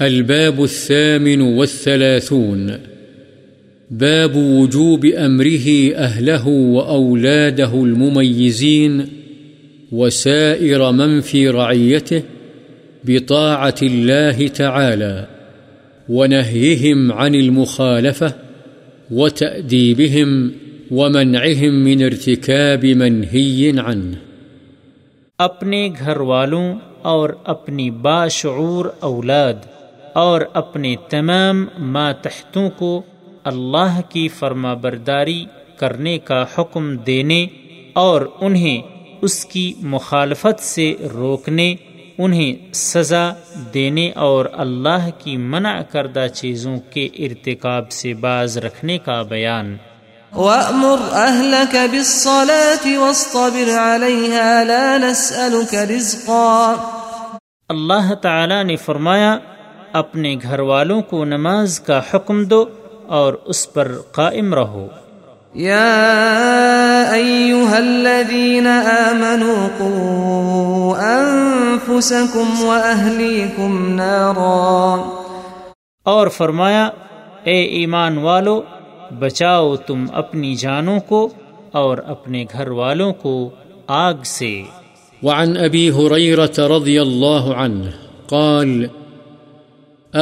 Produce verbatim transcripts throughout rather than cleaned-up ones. الباب الثامن والثلاثون باب وجوب أمره أهله وأولاده المميزين وسائر من في رعيته بطاعة الله تعالى ونهيهم عن المخالفة وتأديبهم ومنعهم من ارتكاب منهي عنه. اپنے گھر والوں اور اپنی باشعور اولاد اور اپنے تمام ماتحتوں کو اللہ کی فرما برداری کرنے کا حکم دینے اور انہیں اس کی مخالفت سے روکنے، انہیں سزا دینے اور اللہ کی منع کردہ چیزوں کے ارتکاب سے باز رکھنے کا بیان. وَأْمُرْ أَهْلَكَ بِالصَّلَاةِ وَاصْطَبِرْ عَلَيْهَا لَا نَسْأَلُكَ رِزْقًا. اللہ تعالی نے فرمایا، اپنے گھر والوں کو نماز کا حکم دو اور اس پر قائم رہو. يَا أَيُّهَا الَّذِينَ آمَنُوا قُوا أَنفُسَكُمْ وَأَهْلِيكُمْ نَارًا. اور فرمایا، اے ایمان والو، بچاؤ تم اپنی جانوں کو اور اپنے گھر والوں کو آگ سے. وعن ابی ہریرہ رضی اللہ عنہ قال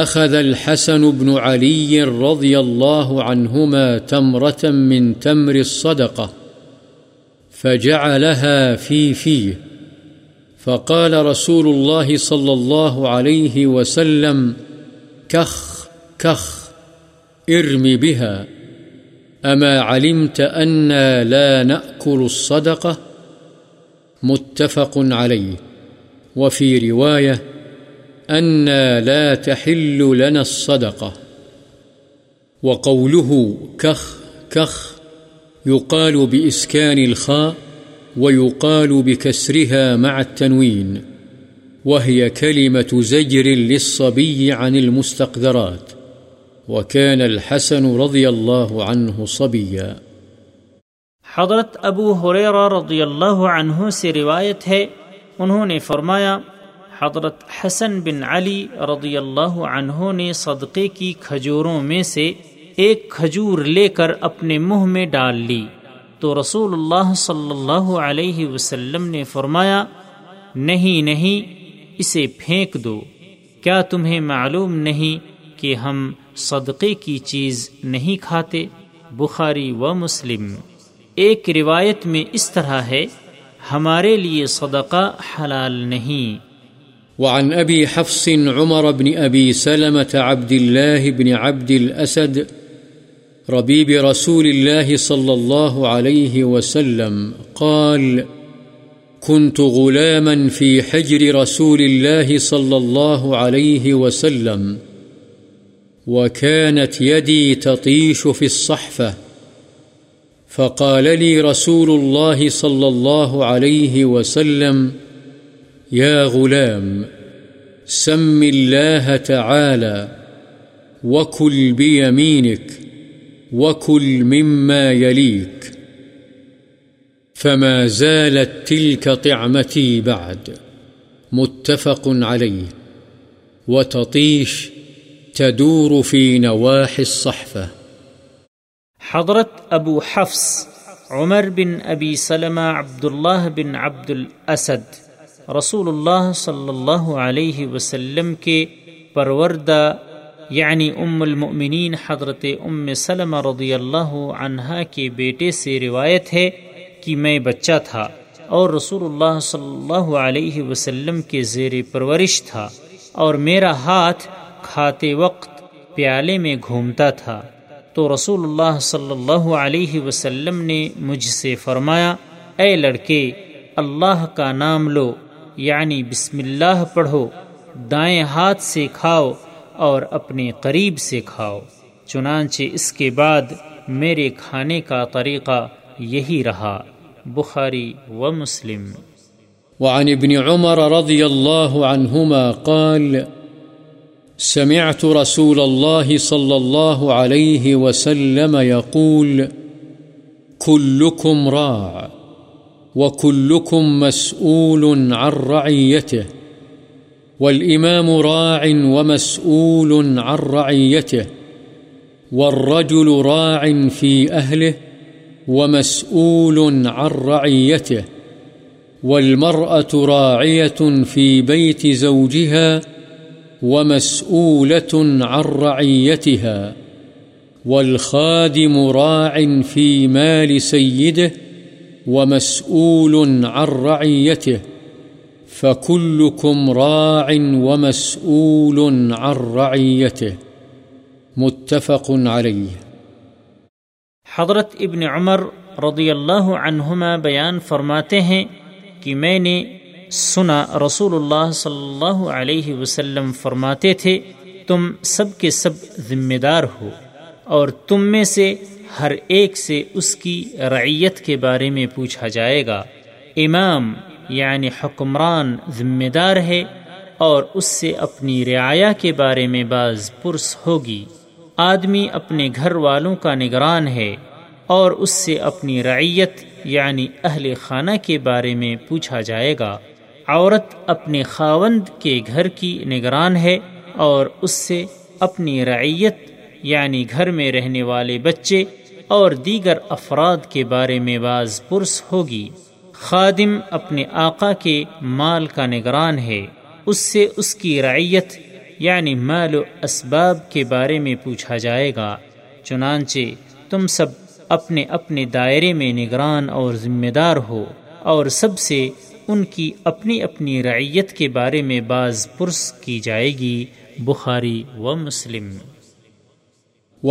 اخذ الحسن بن علی رضی اللہ عنہما تمرة من تمر الصدقة فجعلها في فيه فقال رسول الله صلى الله عليه وسلم كخ كخ ارم بها أما علمت أنا لا نأكل الصدقة؟ متفق عليه. وفي رواية أنا لا تحل لنا الصدقة. وقوله كخ كخ يقال بإسكان الخاء ويقال بكسرها مع التنوين، وهي كلمة زجر للصبي عن المستقدرات، وكان الحسن رضی اللہ عنہ صبیا. حضرت ابو ہریرہ رضی اللہ عنہ سے روایت ہے، انہوں نے فرمایا، حضرت حسن بن علی رضی اللہ عنہ نے صدقے کی کھجوروں میں سے ایک کھجور لے کر اپنے منہ میں ڈال لی، تو رسول اللہ صلی اللہ علیہ وسلم نے فرمایا، نہیں نہیں، اسے پھینک دو، کیا تمہیں معلوم نہیں کہ ہم صدقے کی چیز نہیں کھاتے؟ بخاری و مسلم. ایک روایت میں اس طرح ہے، ہمارے لیے صدقہ حلال نہیں. وعن ابی حفص عمر بن ابی سلمة عبد الله بن عبد الاسد ربیب رسول الله صلی اللہ علیہ وسلم قال كنت غلاما في حجر رسول الله صلی اللہ علیہ وسلم وكانت يدي تطيش في الصحفة فقال لي رسول الله صلى الله عليه وسلم يا غلام سم الله تعالى وكل بيمينك وكل مما يليك، فما زالت تلك طعمتي بعد. متفق عليه. وتطيش تدور في نواحي الصحفة. حضرت ابو حفص عمر بن ابی سلمہ عبداللہ بن عبد الاسد رسول اللہ صلی اللہ علیہ وسلم کے پروردہ یعنی ام المؤمنین حضرت ام سلمہ رضی اللہ عنہا کے بیٹے سے روایت ہے کہ میں بچہ تھا اور رسول اللہ صلی اللہ علیہ وسلم کے زیر پرورش تھا، اور میرا ہاتھ کھاتے وقت پیالے میں گھومتا تھا، تو رسول اللہ صلی اللہ علیہ وسلم نے مجھ سے فرمایا، اے لڑکے، اللہ کا نام لو یعنی بسم اللہ پڑھو، دائیں ہاتھ سے کھاؤ اور اپنے قریب سے کھاؤ. چنانچہ اس کے بعد میرے کھانے کا طریقہ یہی رہا. بخاری و مسلم. وعن ابن عمر رضی اللہ عنہما قال سمعت رسول الله صلى الله عليه وسلم يقول كلكم راع وكلكم مسؤول عن رعيته والإمام راع ومسؤول عن رعيته، والرجل راع في أهله ومسؤول عن رعيته، والمرأة راعية في بيت زوجها ومسؤولة عن رعيتها، والخادم راع في مال سيده ومسؤول عن رعيته، فكلكم راع ومسؤول عن رعيته۔ متفق علیہ۔ حضرت ابن عمر رضی اللہ عنہما بیان فرماتے ہیں کہ میں نے سنا رسول اللہ صلی اللہ علیہ وسلم فرماتے تھے، تم سب کے سب ذمہ دار ہو اور تم میں سے ہر ایک سے اس کی رعیت کے بارے میں پوچھا جائے گا۔ امام یعنی حکمران ذمہ دار ہے اور اس سے اپنی رعایا کے بارے میں باز پرس ہوگی۔ آدمی اپنے گھر والوں کا نگران ہے اور اس سے اپنی رعیت یعنی اہل خانہ کے بارے میں پوچھا جائے گا۔ عورت اپنے خاوند کے گھر کی نگران ہے اور اس سے اپنی رعیت یعنی گھر میں رہنے والے بچے اور دیگر افراد کے بارے میں باز پرس ہوگی۔ خادم اپنے آقا کے مال کا نگران ہے، اس سے اس کی رعیت یعنی مال و اسباب کے بارے میں پوچھا جائے گا۔ چنانچہ تم سب اپنے اپنے دائرے میں نگران اور ذمہ دار ہو اور سب سے ان کی اپنی اپنی رعیت کے بارے میں باز پرس کی جائے گی۔ بخاری و مسلم۔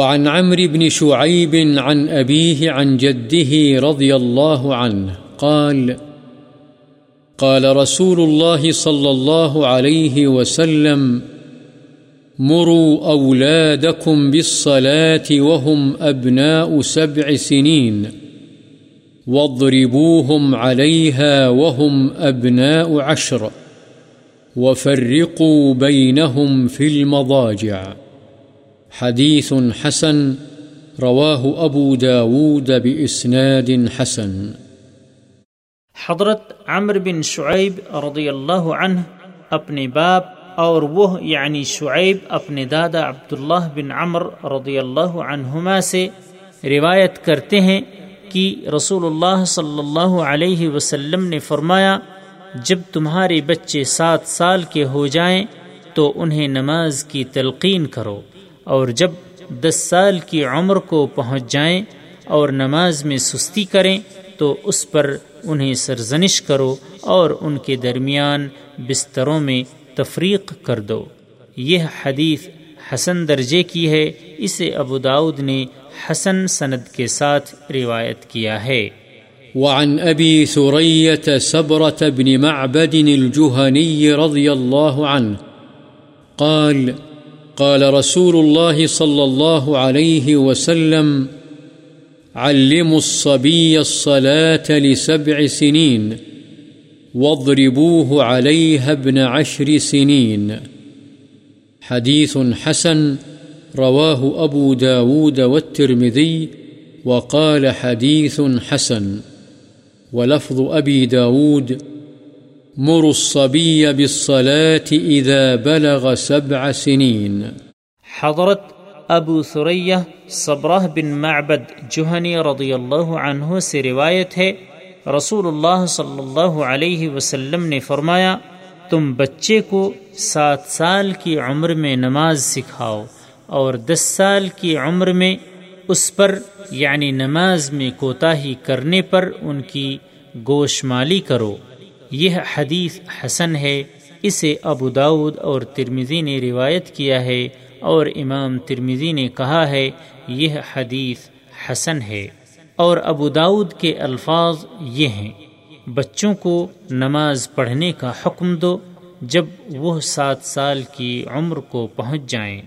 وعن عمرو بن شعيب عن أبيه عن جده رضي الله عنه قال قال رسول الله صلى الله عليه وسلم مروا أولادكم بالصلاة وهم أبناء سبع سنين واضربوهم عليها وهم أبناء عشر وفرقوا بينهم في المضاجع۔ حدیث حسن، رواہ ابو داود باسناد حسن۔ حضرت عمرو بن شعیب رضی اللہ عنہ اپنے باپ اور وہ یعنی شعیب اپنے دادا عبداللہ بن عمر رضی اللہ عنہما سے روایت کرتے ہیں کہ رسول اللہ صلی اللہ علیہ وسلم نے فرمایا، جب تمہارے بچے سات سال کے ہو جائیں تو انہیں نماز کی تلقین کرو، اور جب دس سال کی عمر کو پہنچ جائیں اور نماز میں سستی کریں تو اس پر انہیں سرزنش کرو اور ان کے درمیان بستروں میں تفریق کر دو۔ یہ حدیث حسن درجے کی ہے، اسے ابو داؤد نے حسن سند کے ساتھ روایت کیا ہے۔ وعن ابی ثریہ سبرۃ بن معبد الجہنی رضی اللہ عنہ قال قال رسول الله صلى الله عليه وسلم علموا الصبي الصلاة لسبع سنين واضربوه عليها ابن عشر سنين۔ حديث حسن، رواه أبو داود والترمذي وقال حديث حسن، ولفظ أبي داود مروا الصبي بالصلاة اذا بلغ سبع سنين۔ حضرت ابو ثریہ صبرہ بن معبد جہنی رضی اللہ عنہ سے روایت ہے، رسول اللہ صلی اللہ علیہ وسلم نے فرمایا، تم بچے کو سات سال کی عمر میں نماز سکھاؤ اور دس سال کی عمر میں اس پر یعنی نماز میں کوتاہی کرنے پر ان کی گوش مالی کرو۔ یہ حدیث حسن ہے، اسے ابو داود اور ترمذی نے روایت کیا ہے اور امام ترمذی نے کہا ہے یہ حدیث حسن ہے، اور ابو داود کے الفاظ یہ ہیں، بچوں کو نماز پڑھنے کا حکم دو جب وہ سات سال کی عمر کو پہنچ جائیں۔